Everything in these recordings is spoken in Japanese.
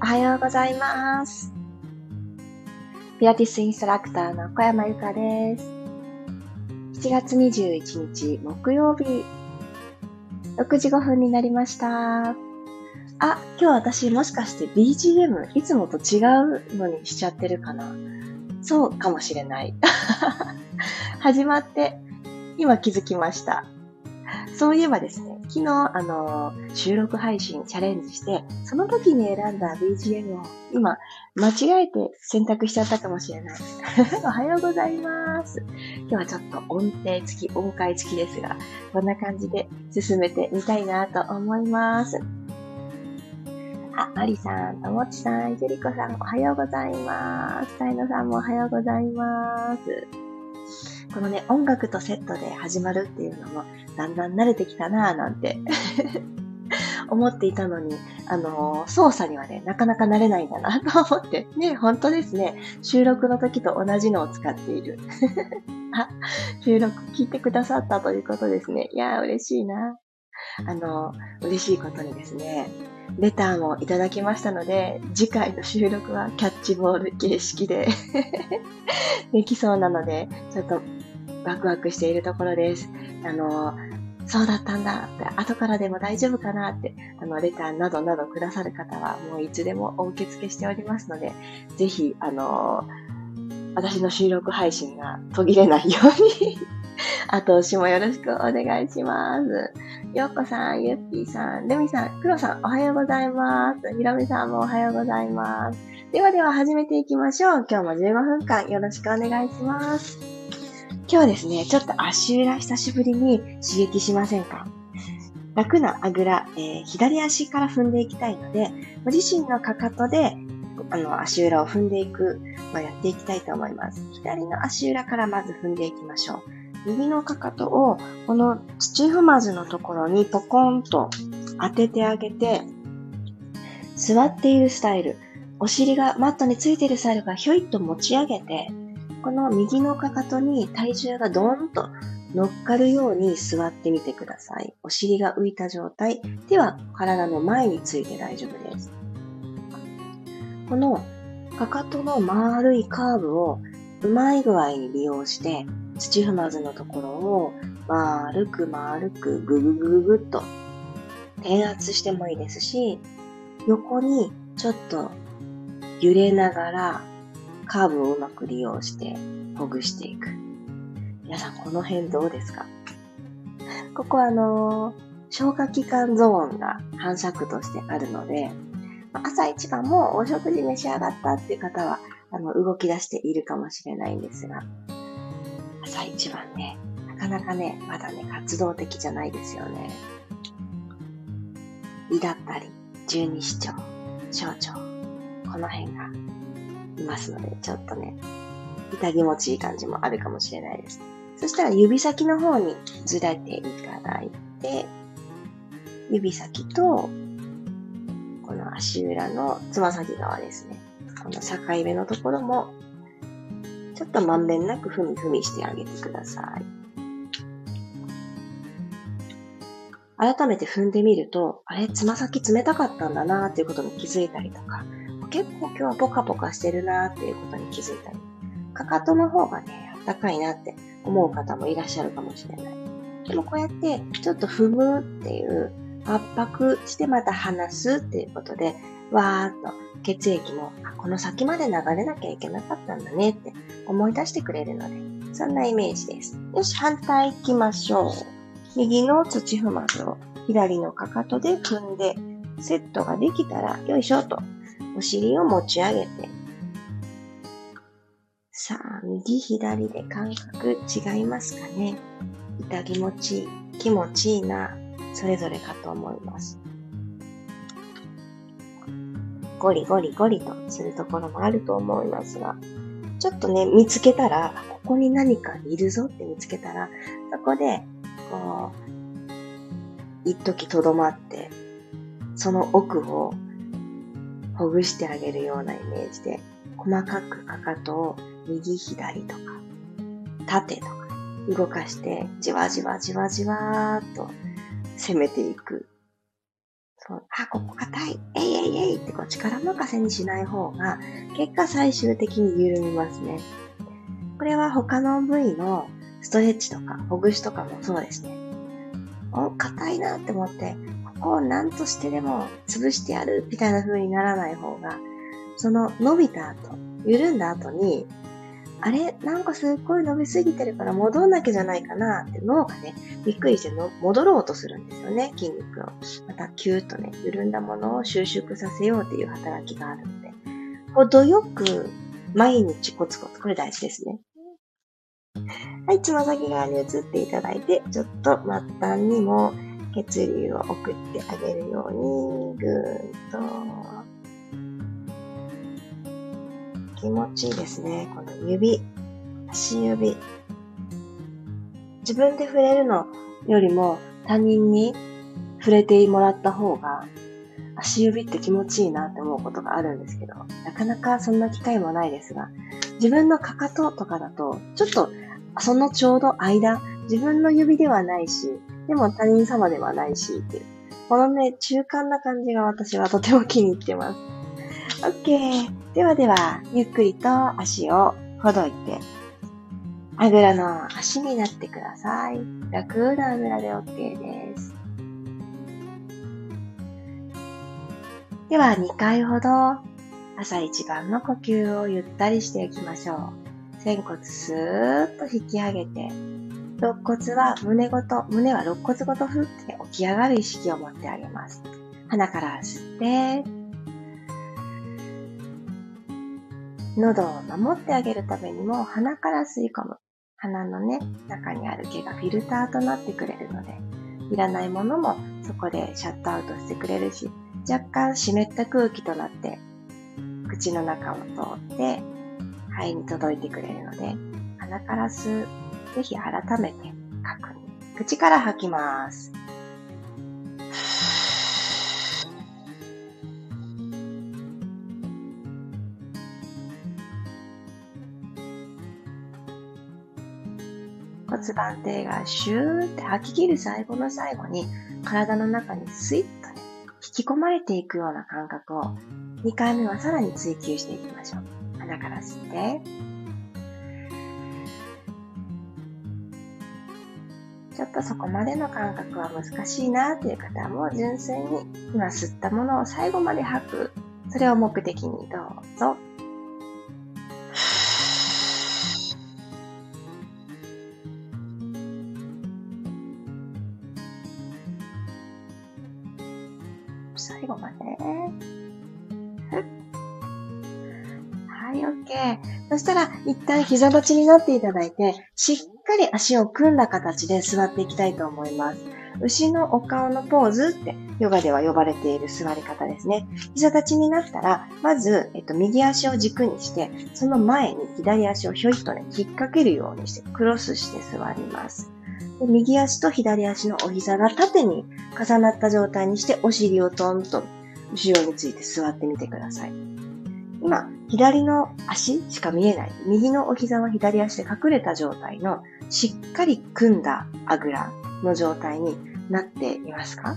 おはようございます。ピラティスインストラクターの小山由佳です。7月21日木曜日、6時5分になりました。今日私もしかして BGM いつもと違うのにしちゃってるかな。そうかもしれない。始まって今気づきました。そういえばですね、昨日収録配信チャレンジして、その時に選んだ BGM を今間違えて選択しちゃったかもしれない。おはようございます。今日はちょっと音程付き、音階付きですが、こんな感じで進めてみたいなと思います。マリさん、ともちさん、ゆりこさん、おはようございます。たいのさんもおはようございます。このね、音楽とセットで始まるっていうのもだんだん慣れてきたなぁなんて思っていたのに、操作にはね、なかなか慣れないんだなと思って、ね、本当ですね、収録の時と同じのを使っている。収録聞いてくださったということですね。いやー、嬉しいな。嬉しいことにですね、レターもいただきましたので、次回の収録はキャッチボール形式でできそうなので、ちょっとワクワクしているところです。そうだったんだって、後からでも大丈夫かなって、レターなどなどくださる方は、もういつでもお受け付けしておりますので、ぜひ、私の収録配信が途切れないように、後押しもよろしくお願いします。ようこさん、ゆっぴーさん、るみさん、くろさん、おはようございます。ひろみさんもおはようございます。ではでは始めていきましょう。今日も15分間よろしくお願いします。今日ですね、ちょっと足裏久しぶりに刺激しませんか？楽なあぐら、左足から踏んでいきたいので、ご自身のかかとで足裏を踏んでいく、やっていきたいと思います。左の足裏からまず踏んでいきましょう。右のかかとをこの土踏まずのところにポコンと当ててあげて、座っているスタイル、お尻がマットについているスタイルからひょいっと持ち上げて、この右のかかとに体重がドーンと乗っかるように座ってみてください。お尻が浮いた状態。手は体の前について大丈夫です。このかかとの丸いカーブをうまい具合に利用して、土踏まずのところを丸く丸くぐぐぐぐぐっと転圧してもいいですし、横にちょっと揺れながらカーブをうまく利用してほぐしていく。皆さんこの辺どうですか？ここは消化器官ゾーンが反射区としてあるので、朝一番もうお食事召し上がったっていう方は動き出しているかもしれないんですが、朝一番ね、なかなかね、まだね、活動的じゃないですよね。胃だったり十二指腸、小腸、この辺がいますので、ちょっとね、痛気持ちいい感じもあるかもしれないです。そしたら指先の方にずれていただいて、指先とこの足裏のつま先側ですね、この境目のところもちょっとまんべんなくふみふみしてあげてください。改めて踏んでみると、あれ、つま先冷たかったんだなーっていうことに気づいたりとか、結構今日はポカポカしてるなーっていうことに気づいたり、かかとの方がね、あったかいなって思う方もいらっしゃるかもしれない。でもこうやってちょっと踏むっていう圧迫してまた離すっていうことで、わーっと血液もこの先まで流れなきゃいけなかったんだねって思い出してくれるので、そんなイメージです。よし、反対行きましょう。右の土踏まずを左のかかとで踏んで、セットができたら、よいしょとお尻を持ち上げて、さあ、右左で感覚違いますかね。痛気持ちいい、気持ちいいな、それぞれかと思います。ゴリゴリゴリとするところもあると思いますが、ちょっとね、見つけたら、ここに何かいるぞって見つけたら、そこでこう一時とどまって、その奥をほぐしてあげるようなイメージで、細かくかかとを右左とか縦とか動かして、じわじわじわじわーっと攻めていく。あ、ここ硬い、えいえいえいってこう力任せにしない方が、結果最終的に緩みますね。これは他の部位のストレッチとかほぐしとかもそうですね。お、硬いなって思って、ここを何としてでも潰してやるみたいな風にならない方が、その伸びた後、緩んだ後に、あれなんかすっごい伸びすぎてるから戻んなきゃじゃないかなって脳がね、びっくりして戻ろうとするんですよね、筋肉を。またキューッとね、緩んだものを収縮させようっていう働きがあるので、程よく毎日コツコツ、これ大事ですね。はい、つま先側に移っていただいて、ちょっと末端にも血流を送ってあげるように、ぐーっと。気持ちいいですね。この指、足指。自分で触れるのよりも他人に触れてもらった方が足指って気持ちいいなって思うことがあるんですけど、なかなかそんな機会もないですが、自分のかかととかだと、ちょっとそのちょうど間、自分の指ではないし、でも他人様ではないしっていう、このね、中間な感じが私はとても気に入ってます。OK。ではでは、ゆっくりと足をほどいて、あぐらの足になってください。楽なあぐらで OK です。では、2回ほど朝一番の呼吸をゆったりしていきましょう。仙骨スーッと引き上げて、肋骨は胸は肋骨ごとふって起き上がる意識を持ってあげます。鼻から吸って、喉を守ってあげるためにも鼻から吸い込む。鼻のね、中にある毛がフィルターとなってくれるので、いらないものもそこでシャットアウトしてくれるし、若干湿った空気となって、口の中を通って、肺に届いてくれるので、鼻から吸う。ぜひ改めて確認。口から吐きます。骨盤底がシューって吐き切る最後の最後に体の中にスイッとね、引き込まれていくような感覚を2回目はさらに追求していきましょう。鼻から吸って、ちょっとそこまでの感覚は難しいなという方も純粋に今吸ったものを最後まで吐く、それを目的にどうぞ。最後まで。はい、OK。そしたら、一旦膝立ちになっていただいて、しっかり足を組んだ形で座っていきたいと思います。牛のお顔のポーズって、ヨガでは呼ばれている座り方ですね。膝立ちになったら、まず、右足を軸にして、その前に左足をひょいっとね、引っ掛けるようにして、クロスして座ります。右足と左足のお膝が縦に重なった状態にしてお尻をトントン後ろについて座ってみてください。今、左の足しか見えない。右のお膝は左足で隠れた状態のしっかり組んだあぐらの状態になっていますか？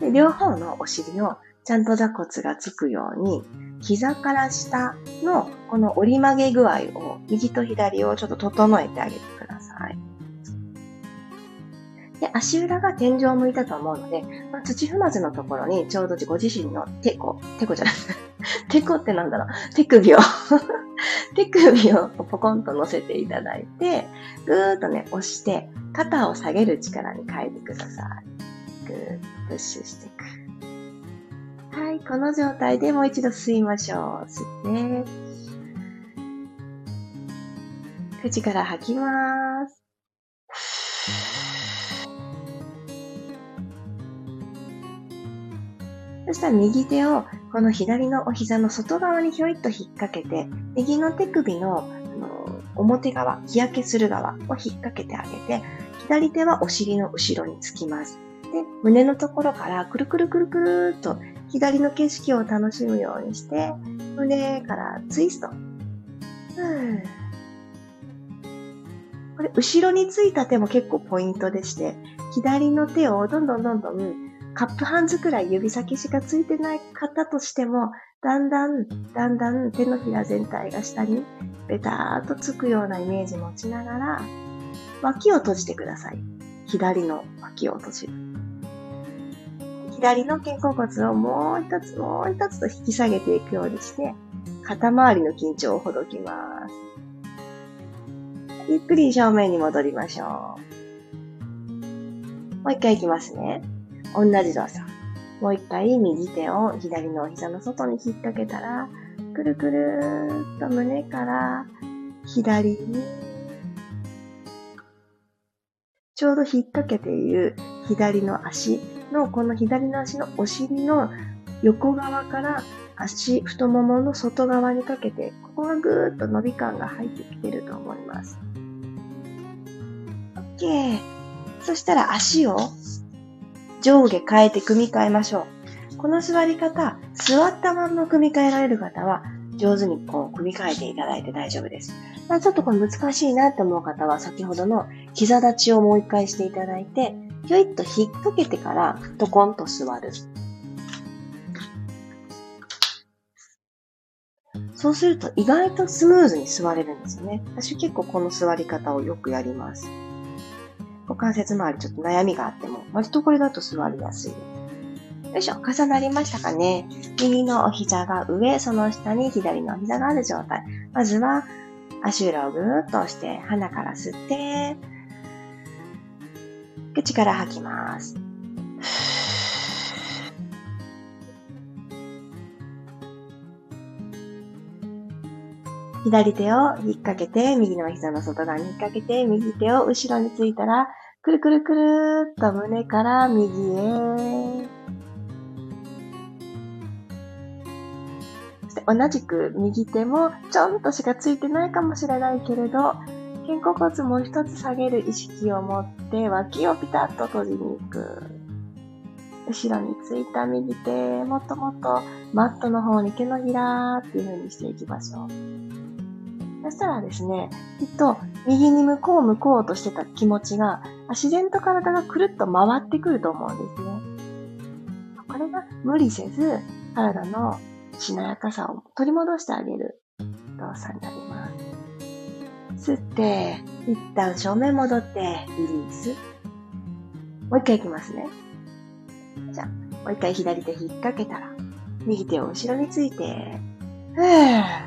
で、両方のお尻をちゃんと座骨がつくように膝から下のこの折り曲げ具合を右と左をちょっと整えてあげてください。で、足裏が天井を向いたと思うので、まあ、土踏まずのところにちょうどご自身のてこってなんだろう、手首をポコンと乗せていただいて、ぐーっとね、押して、肩を下げる力に変えてください。ぐーっとプッシュしていく。はい、この状態でもう一度吸いましょう。吸って、口から吐きます。そしたら右手をこの左のお膝の外側にひょいっと引っ掛けて、右の手首の表側、日焼けする側を引っ掛けてあげて、左手はお尻の後ろにつきます。で、胸のところからくるくるくるくるーっと左の景色を楽しむようにして、胸からツイスト。これ後ろについた手も結構ポイントでして、左の手をどんどんどんどんカップハンズくらい指先しかついてない方としても、だんだん手のひら全体が下にベターっとつくようなイメージ持ちながら、脇を閉じてください。左の脇を閉じる。左の肩甲骨をもう一つと引き下げていくようにして、肩周りの緊張をほどきます。ゆっくり正面に戻りましょう。もう一回いきますね。同じ動作。もう一回右手を左のお膝の外に引っ掛けたら、くるくるーっと胸から左に、ちょうど引っ掛けている左の足の、この左の足のお尻の横側から太ももの外側にかけて、ここがぐーっと伸び感が入ってきてると思います。OK。そしたら足を上下変えて組み替えましょう。この座り方、座ったまんま組み替えられる方は、上手にこう組み替えていただいて大丈夫です。ちょっとこれ難しいなって思う方は、先ほどの膝立ちをもう一回していただいて、ひょいっと引っ掛けてからトコンと座る。そうすると意外とスムーズに座れるんですよね。私結構この座り方をよくやります。股関節周りちょっと悩みがあっても、割とこれだと座りやすいです。よいしょ、重なりましたかね。右のお膝が上、その下に左のお膝がある状態。まずは足裏をぐーっと押して、鼻から吸って、口から吐きます。左手を引っ掛けて、右の膝の外側に引っ掛けて、右手を後ろについたら、くるくるくるーっと胸から右へ。そして同じく右手もちょんとしかついてないかもしれないけれど、肩甲骨も一つ下げる意識を持って、脇をピタッと閉じに行く。後ろについた右手、もっともっとマットの方に手のひらーっていう風にしていきましょう。そしたらですね、きっと右に向こうとしてた気持ちが、自然と体がくるっと回ってくると思うんですね。これが無理せず、体のしなやかさを取り戻してあげる動作になります。吸って、一旦正面戻って、リリース。もう一回いきますね。じゃあ、もう一回左手引っ掛けたら、右手を後ろについて、ふー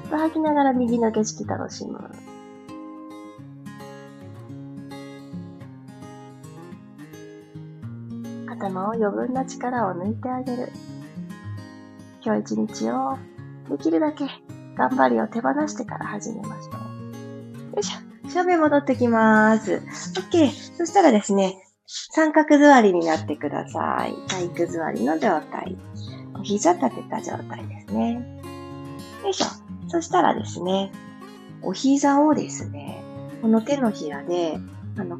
っと吐きながら右の景色楽しむ。頭を余分な力を抜いてあげる。今日一日をできるだけ頑張りを手放してから始めましょう。よいしょ。正面戻ってきます。OK。そしたらですね、三角座りになってください。体育座りの状態。お膝立てた状態ですね。よいしょ。そしたらですね、お膝をですね、この手のひらで、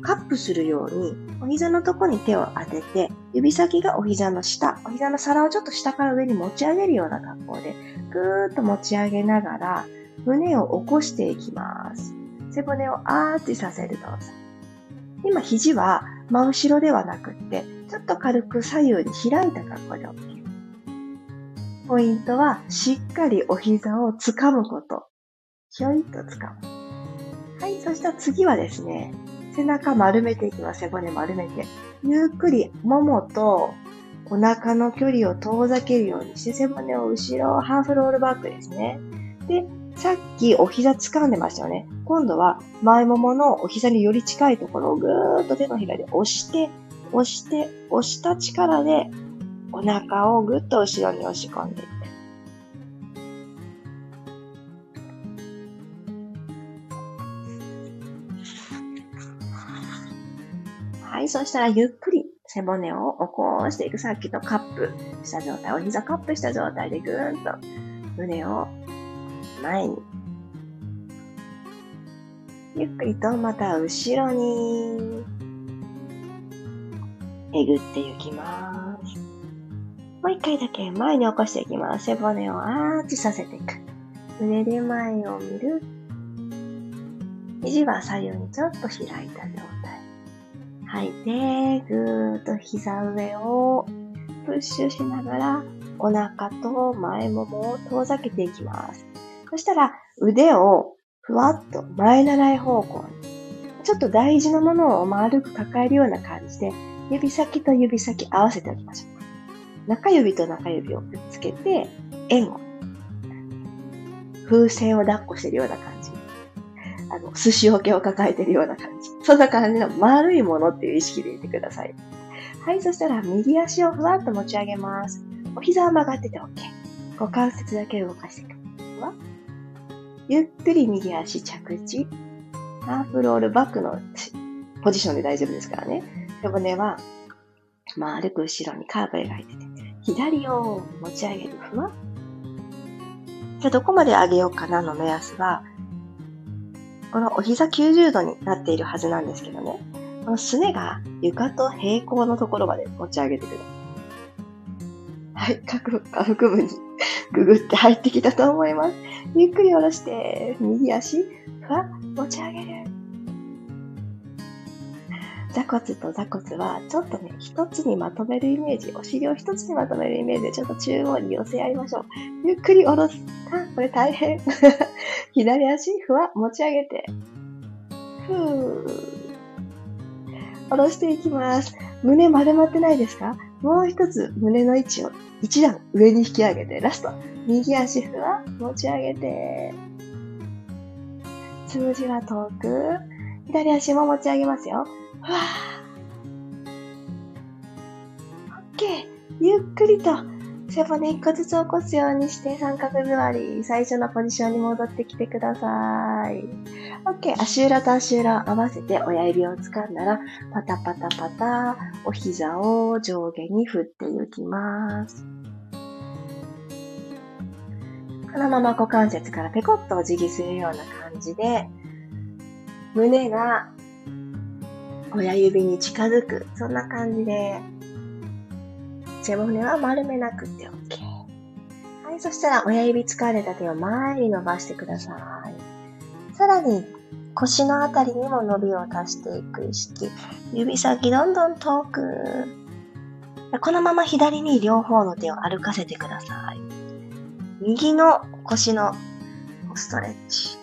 カップするように、お膝のとこに手を当てて、指先がお膝の下、お膝の皿をちょっと下から上に持ち上げるような格好で、ぐーっと持ち上げながら、胸を起こしていきます。背骨をアーチさせる動作。今、肘は真後ろではなくって、ちょっと軽く左右に開いた格好で OK。ポイントは、しっかりお膝を掴むこと。ひょいっと掴む。はい、そしたら次はですね、背中丸めていきます。背骨丸めて。ゆっくり、ももとお腹の距離を遠ざけるようにして、背骨を後ろ、ハーフロールバックですね。で、さっきお膝掴んでましたよね。今度は、前もものお膝により近いところをぐーっと手のひらで押した力で、お腹をぐっと後ろに押し込んでいって。はい、そしたらゆっくり背骨を起こしていく。さっきのカップした状態、お膝カップした状態でぐーっと胸を前に。ゆっくりとまた後ろにえぐっていきます。もう一回だけ前に起こしていきます。背骨をアーチさせていく。胸で前を見る。肘は左右にちょっと開いた状態。吐いて、ぐーっと膝上をプッシュしながらお腹と前ももを遠ざけていきます。そしたら腕をふわっと前習い方向に、ちょっと大事なものを丸く抱えるような感じで指先と指先合わせておきましょう。中指と中指をくっつけて円を、風船を抱っこしてるような感じ、寿司桶を抱えてるような感じ、そんな感じの丸いものっていう意識でいてください。はい、そしたら右足をふわっと持ち上げます。お膝は曲がってて OK。股関節だけ動かしていく。ゆっくり右足着地。ハーフロールバックのポジションで大丈夫ですからね。背骨は丸く後ろにカーブ描いてて、左を持ち上げる。ふわ。じゃあどこまで上げようかなの目安は、このお膝90度になっているはずなんですけどね。このすねが床と平行のところまで持ち上げてください。はい、下腹部にググって入ってきたと思います。ゆっくり下ろして、右足、ふわ、持ち上げる。座骨と座骨はちょっとね、一つにまとめるイメージ、お尻を一つにまとめるイメージでちょっと中央に寄せ合いましょう。ゆっくり下ろす。あ、これ大変。左足、ふわ、持ち上げて。ふー。下ろしていきます。胸丸まってないですか？もう一つ胸の位置を一段上に引き上げて、ラスト。右足ふわ、持ち上げて。つむじは遠く。左足も持ち上げますよ。ふわー。OK。ゆっくりと背骨一個ずつ起こすようにして三角座り、最初のポジションに戻ってきてください。OK。足裏と足裏を合わせて親指を掴んだら、パタパタパタ、お膝を上下に振っていきます。このまま股関節からペコッとお辞儀するような感じで、胸が親指に近づく、そんな感じで、背骨は丸めなくて OK。はい、そしたら親指疲れた手を前に伸ばしてください。さらに腰のあたりにも伸びを足していく意識。指先どんどん遠く。このまま左に両方の手を歩かせてください。右の腰のストレッチ。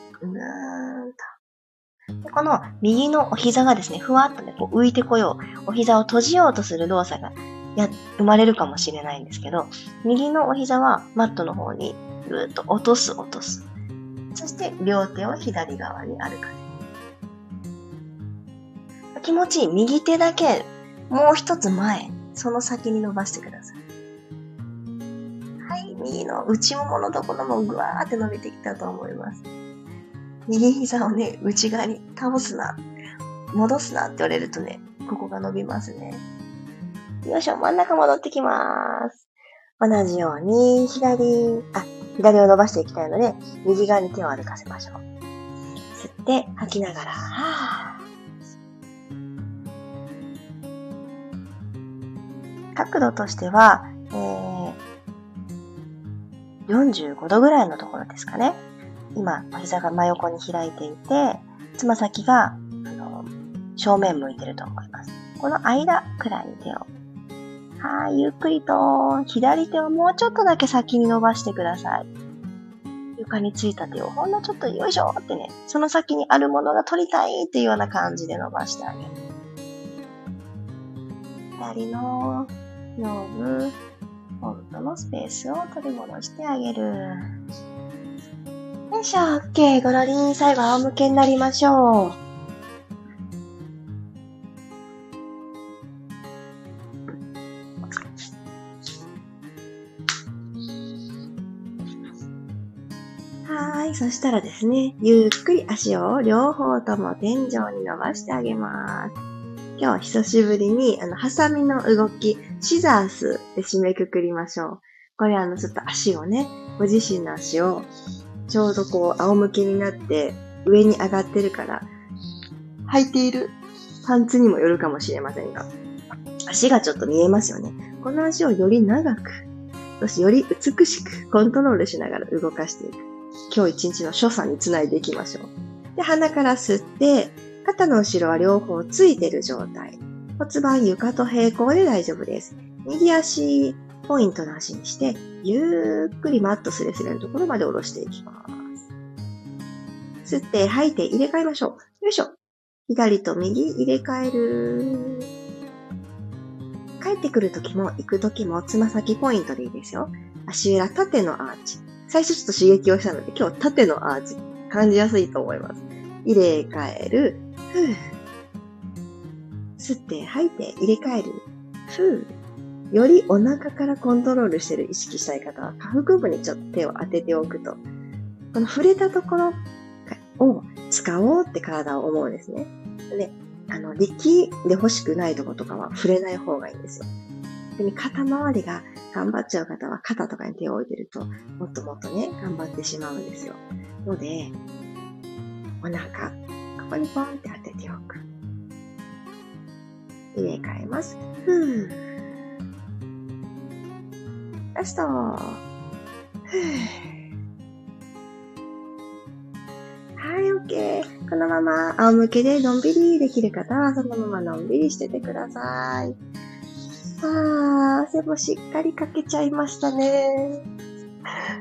この右のお膝がですね、ふわっとね、こう浮いてこよう。お膝を閉じようとする動作が生まれるかもしれないんですけど、右のお膝はマットの方にぐーっと落とす。そして両手を左側に歩かせる。気持ちいい右手だけもう一つ前、その先に伸ばしてください。はい、右の内もものところもぐわーって伸びてきたと思います。右膝をね、内側に倒すな、戻すなって言われるとね、ここが伸びますね。よいしょ、真ん中戻ってきます。同じように、左を伸ばしていきたいので、右側に手を歩かせましょう。吸って、吐きながら、はぁ。角度としては、45度ぐらいのところですかね。今、お膝が真横に開いていて、つま先が、正面向いてると思います。この間くらいに手を。はい、ゆっくりと左手をもうちょっとだけ先に伸ばしてください。床についた手をほんのちょっとよいしょってね、その先にあるものが取りたいっていうような感じで伸ばしてあげる。左の腰部、本当のスペースを取り戻してあげる。よいしょ、OK、ごろりん、最後仰向けになりましょう。そしたらですね、ゆっくり足を両方とも天井に伸ばしてあげます。今日久しぶりにハサミの動き、シザースで締めくくりましょう。これちょっと足をね、ご自身の足をちょうどこう仰向けになって上に上がってるから、履いているパンツにもよるかもしれませんが、足がちょっと見えますよね。この足をより長く、そしてより美しくコントロールしながら動かしていく。今日一日の所作につないでいきましょう。で、鼻から吸って、肩の後ろは両方ついてる状態。骨盤床と平行で大丈夫です。右足ポイントの足にしてゆっくりマットすれすれのところまで下ろしていきます。吸って吐いて入れ替えましょう。よいしょ。左と右入れ替える。帰ってくるときも行くときもつま先ポイントでいいですよ。足裏縦のアーチ。最初ちょっと刺激をしたので今日縦のアーチ感じやすいと思います。入れ替える。ふう。吸って吐いて入れ替える。ふう。よりお腹からコントロールしてる意識したい方は下腹部にちょっと手を当てておくとこの触れたところを使おうって体を思うんですね。で、力んで欲しくないところとかは触れない方がいいんですよ。で、肩周りが頑張っちゃう方は肩とかに手を置いてるともっともっとね、頑張ってしまうんですよ。ので、お腹、ここにポンって当てておく。入れ替えます。ふぅ。ラスト。ふぅ。このまま仰向けでのんびりできる方はそのままのんびりしててください。汗もしっかりかけちゃいましたね。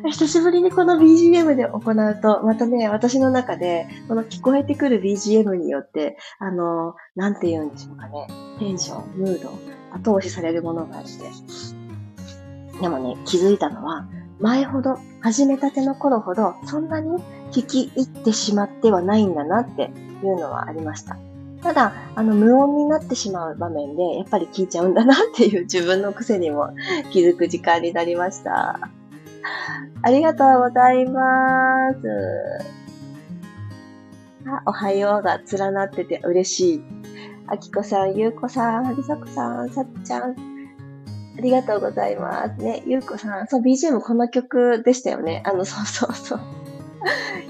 久しぶりにこの BGM で行うと、またね、私の中で、この聞こえてくる BGM によって、なんて言うんでしょうかね、テンション、ムード、後押しされるものがあって。でもね、気づいたのは、前ほど、始めたての頃ほど、そんなに聞き入ってしまってはないんだなっていうのはありました。ただ、無音になってしまう場面で、やっぱり聞いちゃうんだなっていう自分の癖にも気づく時間になりました。ありがとうございます。おはようが連なってて嬉しい。あきこさん、ゆうこさん、はりさこさん、さっちゃん。ありがとうございます。ね、ゆうこさん。そう、BGM この曲でしたよね。そう。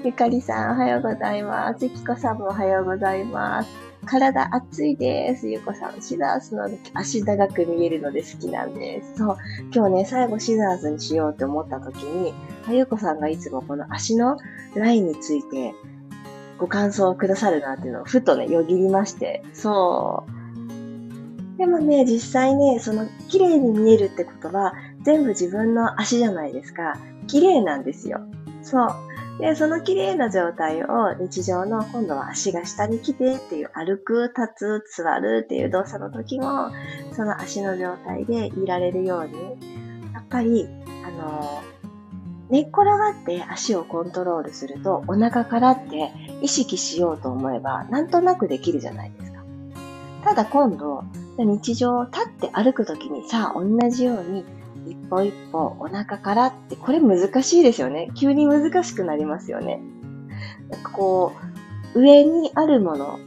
ゆかりさん、おはようございます。ゆきこさんもおはようございます。体熱いです。ゆうこさん、シザースの足長く見えるので好きなんです。そう、今日ね、最後シザースにしようって思った時に、ゆうこさんがいつもこの足のラインについてご感想をくださるなっていうのをふとね、よぎりまして。そう。でもね、実際ね、その、綺麗に見えるってことは、全部自分の足じゃないですか。綺麗なんですよ。そう。で、その綺麗な状態を日常の、今度は足が下に来てっていう、歩く、立つ、座るっていう動作の時も、その足の状態でいられるように、やっぱり、寝っ転がって足をコントロールすると、お腹からって意識しようと思えば、なんとなくできるじゃないですか。ただ今度、日常を立って歩くときにさあ同じように一歩一歩お腹からってこれ難しいですよね。急に難しくなりますよね。なんかこう上にあるもの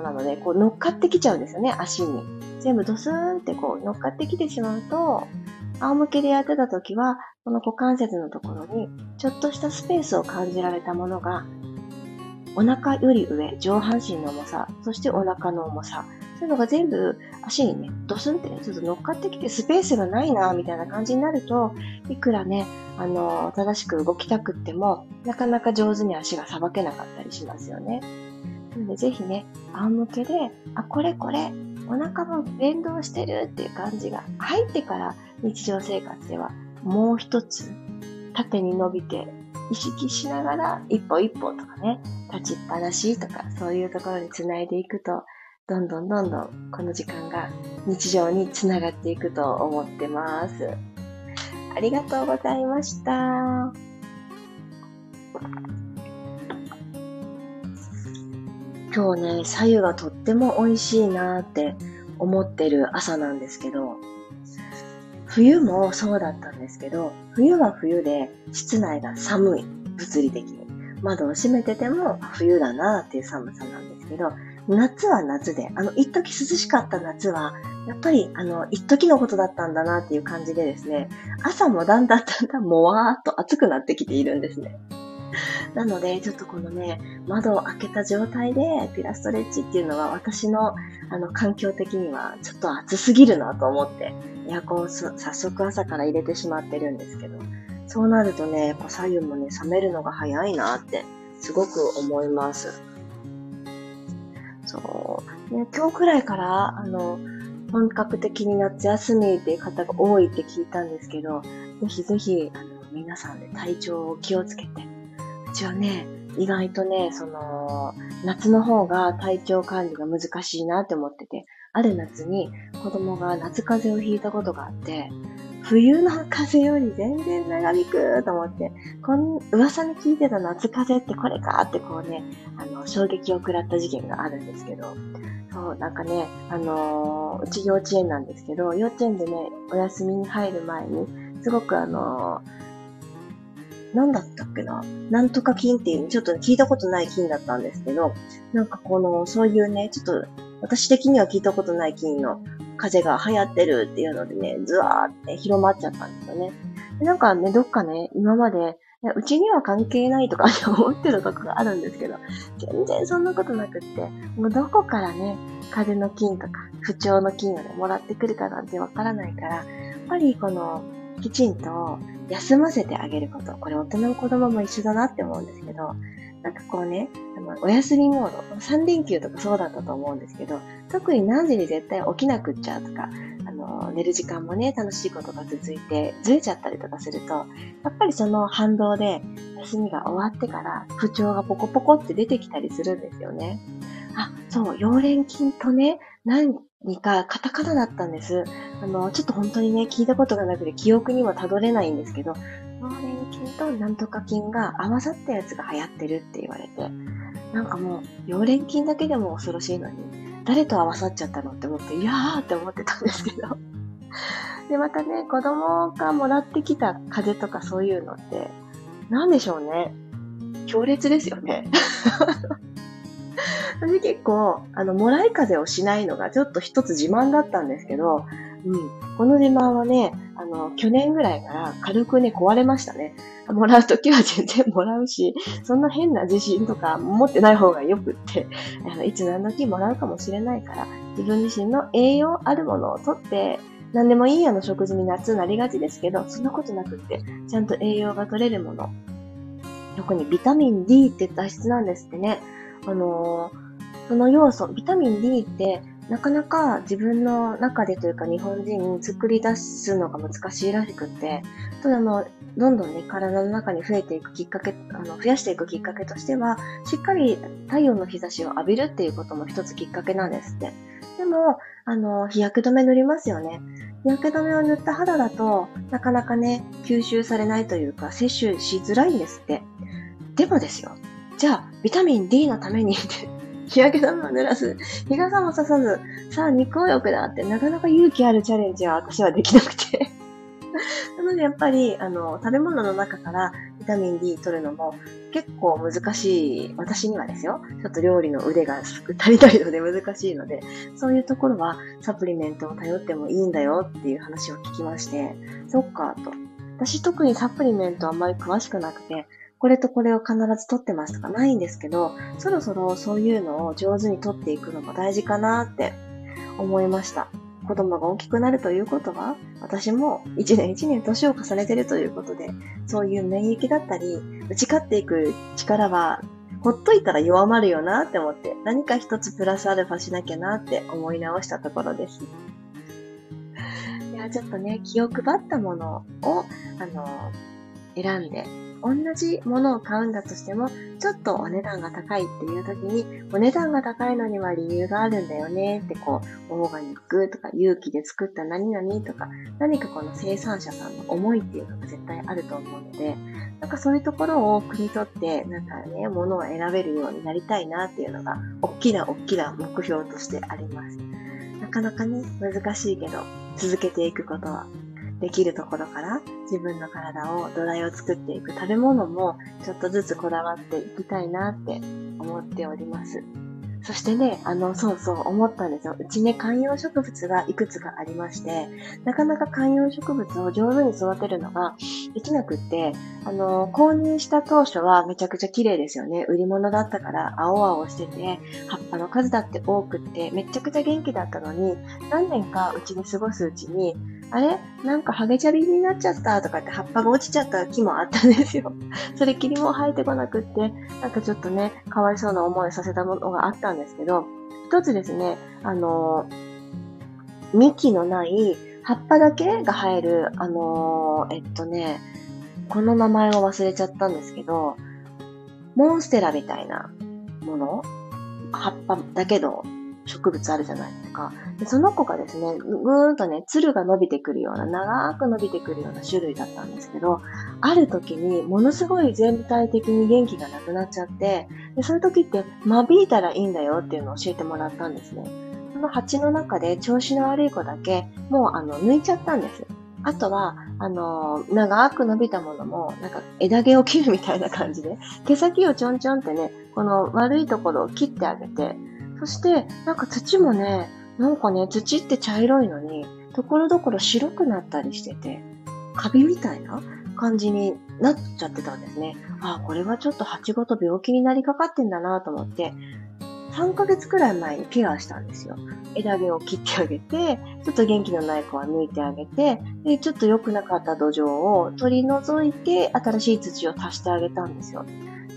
なのでこう乗っかってきちゃうんですよね。足に全部ドスーンってこう乗っかってきてしまうと仰向けでやってたときはこの股関節のところにちょっとしたスペースを感じられたものがお腹より上、上半身の重さ、そしてお腹の重さそういうのが全部足にね、ドスンってちょっと乗っかってきてスペースがないな、みたいな感じになると、いくらね、正しく動きたくっても、なかなか上手に足がさばけなかったりしますよね。なので、ぜひね、仰向けで、あ、これ、お腹も連動してるっていう感じが入ってから、日常生活では、もう一つ、縦に伸びて、意識しながら、一歩一歩とかね、立ちっぱなしとか、そういうところにつないでいくと、どんどんこの時間が日常につながっていくと思ってます。ありがとうございました。今日ね、白湯がとっても美味しいなって思ってる朝なんですけど、冬もそうだったんですけど、冬は冬で室内が寒い、物理的に。窓を閉めてても冬だなっていう寒さなんですけど、夏は夏で、一時涼しかった夏は、やっぱり、一時のことだったんだなっていう感じでですね、朝もだんだんもわーっと暑くなってきているんですね。なので、ちょっとこのね、窓を開けた状態でピラストレッチっていうのは、私の、環境的には、ちょっと暑すぎるなと思って、エアコンを早速朝から入れてしまってるんですけど、そうなるとね、白湯もね、冷めるのが早いなって、すごく思います。そう。今日くらいから本格的に夏休みっていう方が多いって聞いたんですけど、ぜひぜひ皆さんで体調を気をつけて、うちはね意外とね夏の方が体調管理が難しいなって思ってて、ある夏に子供が夏風邪をひいたことがあって、冬の風邪より全然長引くと思って、噂に聞いてた夏風邪ってこれかって衝撃を食らった事件があるんですけど、そうなんかねうち幼稚園なんですけど、幼稚園でねお休みに入る前にすごくなんだったっけな、なんとか菌っていうちょっと聞いたことない菌だったんですけど、なんかそういうねちょっと私的には聞いたことない菌の風が流行ってるっていうのでね、ずわーって広まっちゃったんですよね。でなんかね、どっかね、今まで、うちには関係ないとか思ってるとこがあるんですけど、全然そんなことなくって、もうどこからね、風の菌とか不調の菌をね、もらってくるかなんてわからないから、やっぱりきちんと休ませてあげること、これ大人も子供も一緒だなって思うんですけど、なんかお休みモード、3連休とかそうだったと思うんですけど、特に何時に絶対起きなくっちゃとか、寝る時間もね、楽しいことが続いて、ずれちゃったりとかすると、やっぱりその反動で、休みが終わってから、不調がポコポコって出てきたりするんですよね。あ、そう、溶連菌とね、何かカタカナだったんです。ちょっと本当にね、聞いたことがなくて、記憶にはたどれないんですけど、溶連菌となんとか菌が合わさったやつが流行ってるって言われて、なんかもう、溶連菌だけでも恐ろしいのに、誰と合わさっちゃったのって思って、いやーって思ってたんですけど。で、またね、子供がもらってきた風邪とかそういうのって、なんでしょうね。強烈ですよね。私結構、もらい風邪をしないのがちょっと一つ自慢だったんですけど、うん、この自慢はね、去年ぐらいから軽くね、壊れましたね。もらうときは全然もらうし、そんな変な自信とか持ってない方がよくって、いつ何時もらうかもしれないから、自分自身の栄養あるものをとって、何でもいい食事に夏になりがちですけど、そんなことなくって、ちゃんと栄養が取れるもの。特にビタミン D って脱出なんですってね。その要素、ビタミン D ってなかなか自分の中でというか日本人作り出すのが難しいらしくって、ただどんどんね、体の中に増やしていくきっかけとしては、しっかり太陽の日差しを浴びるっていうことも一つきっかけなんですって。でも、日焼け止め塗りますよね。日焼け止めを塗った肌だと、なかなかね、吸収されないというか、摂取しづらいんですって。でもですよ。じゃあ、ビタミン D のために日焼け止めを濡らす。日傘もささず、さあ、日光浴だって、なかなか勇気あるチャレンジは私はできなくて。なので、やっぱり、食べ物の中からビタミン D 取るのも結構難しい。私にはですよ。ちょっと料理の腕が足りないので難しいので、そういうところはサプリメントを頼ってもいいんだよっていう話を聞きまして、そっか、と。私特にサプリメントあんまり詳しくなくて、これとこれを必ず取ってますとかないんですけど、そろそろそういうのを上手に取っていくのも大事かなって思いました。子供が大きくなるということは、私も一年一年年を重ねてるということで、そういう免疫だったり、打ち勝っていく力は、ほっといたら弱まるよなって思って、何か一つプラスアルファしなきゃなって思い直したところです。いや、ちょっとね、気を配ったものを、選んで、同じものを買うんだとしても、ちょっとお値段が高いっていう時に、お値段が高いのには理由があるんだよねってオーガニックとか有機で作った何々とか、何か生産者さんの思いっていうのが絶対あると思うので、なんかそういうところを汲み取って、なんかね、ものを選べるようになりたいなっていうのが、大きな目標としてあります。なかなかね、難しいけど、続けていくことは、できるところから自分の体を土台を作っていく、食べ物もちょっとずつこだわっていきたいなって思っております。そしてね、そうそう思ったんですよ。うちね、観葉植物がいくつかありまして、なかなか観葉植物を上手に育てるのができなくって、購入した当初はめちゃくちゃ綺麗ですよね。売り物だったから青々してて、葉っぱの数だって多くって、めちゃくちゃ元気だったのに、何年かうちで過ごすうちに、あれなんかハゲチャビになっちゃったとかって葉っぱが落ちちゃった木もあったんですよ。それきりも生えてこなくって、なんかちょっとね、かわいそうな思いをさせたものがあったんですけど、一つですね、幹のない葉っぱだけが生える、この名前を忘れちゃったんですけど、モンステラみたいなもの、葉っぱだけの植物あるじゃないですか。でその子がですね、ぐーんとね、つるが伸びてくるような、長く伸びてくるような種類だったんですけど、ある時にものすごい全体的に元気がなくなっちゃって、でそういう時って間引いたらいいんだよっていうのを教えてもらったんですね。その鉢の中で調子の悪い子だけ、もう抜いちゃったんです。あとは、長く伸びたものも、なんか枝毛を切るみたいな感じで、毛先をちょんちょんってね、この悪いところを切ってあげて、そして、なんか土もね、なんかね、土って茶色いのに、ところどころ白くなったりしてて、カビみたいな感じになっちゃってたんですね。ああ、これはちょっと鉢ごと病気になりかかってんだなと思って、3ヶ月くらい前にケアしたんですよ。枝毛を切ってあげて、ちょっと元気のない子は抜いてあげて、でちょっと良くなかった土壌を取り除いて、新しい土を足してあげたんですよ。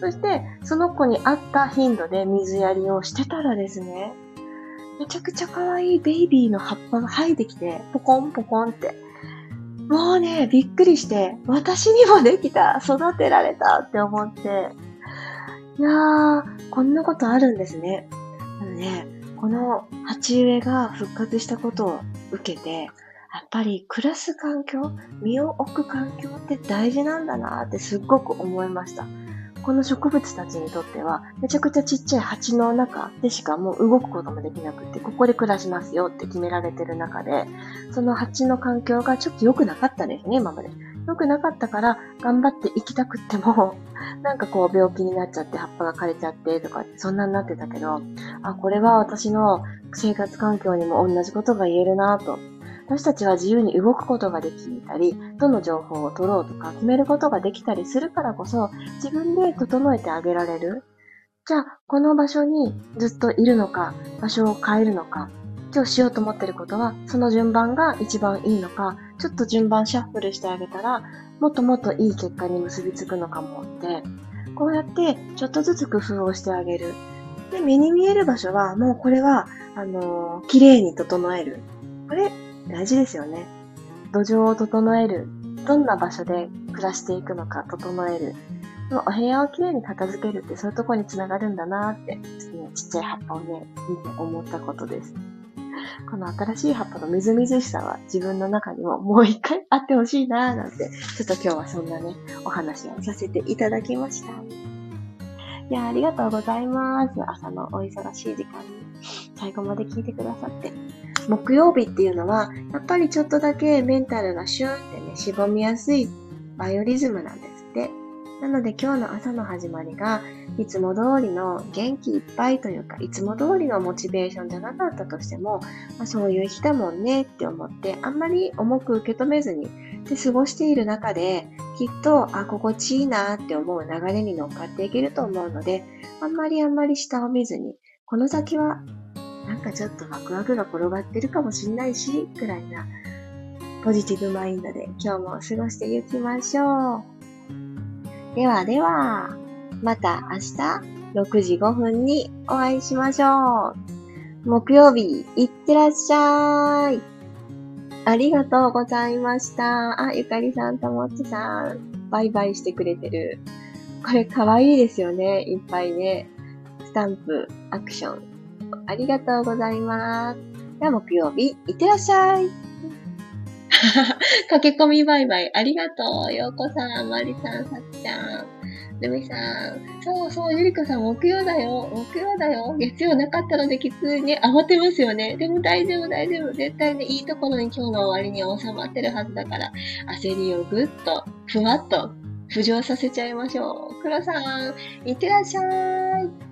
そして、その子に合った頻度で水やりをしてたらですね、めちゃくちゃ可愛いベイビーの葉っぱが生えてきて、ポコンポコンって。もうね、びっくりして、私にもできた、育てられたって思って、いやー、こんなことあるんですね。でもね、この鉢植えが復活したことを受けて、やっぱり暮らす環境、身を置く環境って大事なんだなってすっごく思いました。この植物たちにとっては、めちゃくちゃちっちゃい鉢の中でしかもう動くこともできなくて、ここで暮らしますよって決められてる中で、その鉢の環境がちょっと良くなかったですね、今まで。良くなかったから、頑張って生きたくっても、なんかこう病気になっちゃって葉っぱが枯れちゃってとか、そんなになってたけど、あ、これは私の生活環境にも同じことが言えるなぁと。私たちは自由に動くことができたり、どの情報を取ろうとか決めることができたりするからこそ、自分で整えてあげられる。じゃあ、この場所にずっといるのか、場所を変えるのか、今日しようと思ってることは、その順番が一番いいのか、ちょっと順番シャッフルしてあげたら、もっともっといい結果に結びつくのかもって、こうやってちょっとずつ工夫をしてあげる。で、目に見える場所は、もうこれは、綺麗に整える。これ、大事ですよね。土壌を整える。どんな場所で暮らしていくのか整える。お部屋をきれいに片付けるってそういうところにつながるんだなって、ちっちゃい葉っぱをね、見て思ったことです。この新しい葉っぱのみずみずしさは自分の中にももう一回あってほしいなーなんて、ちょっと今日はそんなね、お話をさせていただきました。いや、ありがとうございます。朝のお忙しい時間に最後まで聞いてくださって。木曜日っていうのは、やっぱりちょっとだけメンタルがシューってね、しぼみやすいバイオリズムなんですって。なので今日の朝の始まりが、いつも通りの元気いっぱいというか、いつも通りのモチベーションじゃなかったとしても、まあ、そういう日だもんねって思って、あんまり重く受け止めずに、で、過ごしている中で、きっと、あ、心地いいなって思う流れに乗っかっていけると思うので、あんまり下を見ずに、この先は、なんかちょっとワクワクが転がってるかもしんないし、くらいなポジティブマインドで今日も過ごしていきましょう。ではでは、また明日6時5分にお会いしましょう。木曜日、いってらっしゃい。ありがとうございました。あ、ゆかりさんともっちさん、バイバイしてくれてる。これかわいいですよね。いっぱいね。スタンプ、アクション。ありがとうございます。では木曜日、いってらっしゃい。駆け込みバイバイ、ありがとう。ようこさん、まりさん、さっちゃん、るみさん。そうそう、ゆりかさん、木曜だよ。月曜なかったのできついね。慌てますよね。でも大丈夫。絶対ね、いいところに今日の終わりに収まってるはずだから、焦りをぐっと、ふわっと、浮上させちゃいましょう。黒さん、いってらっしゃい。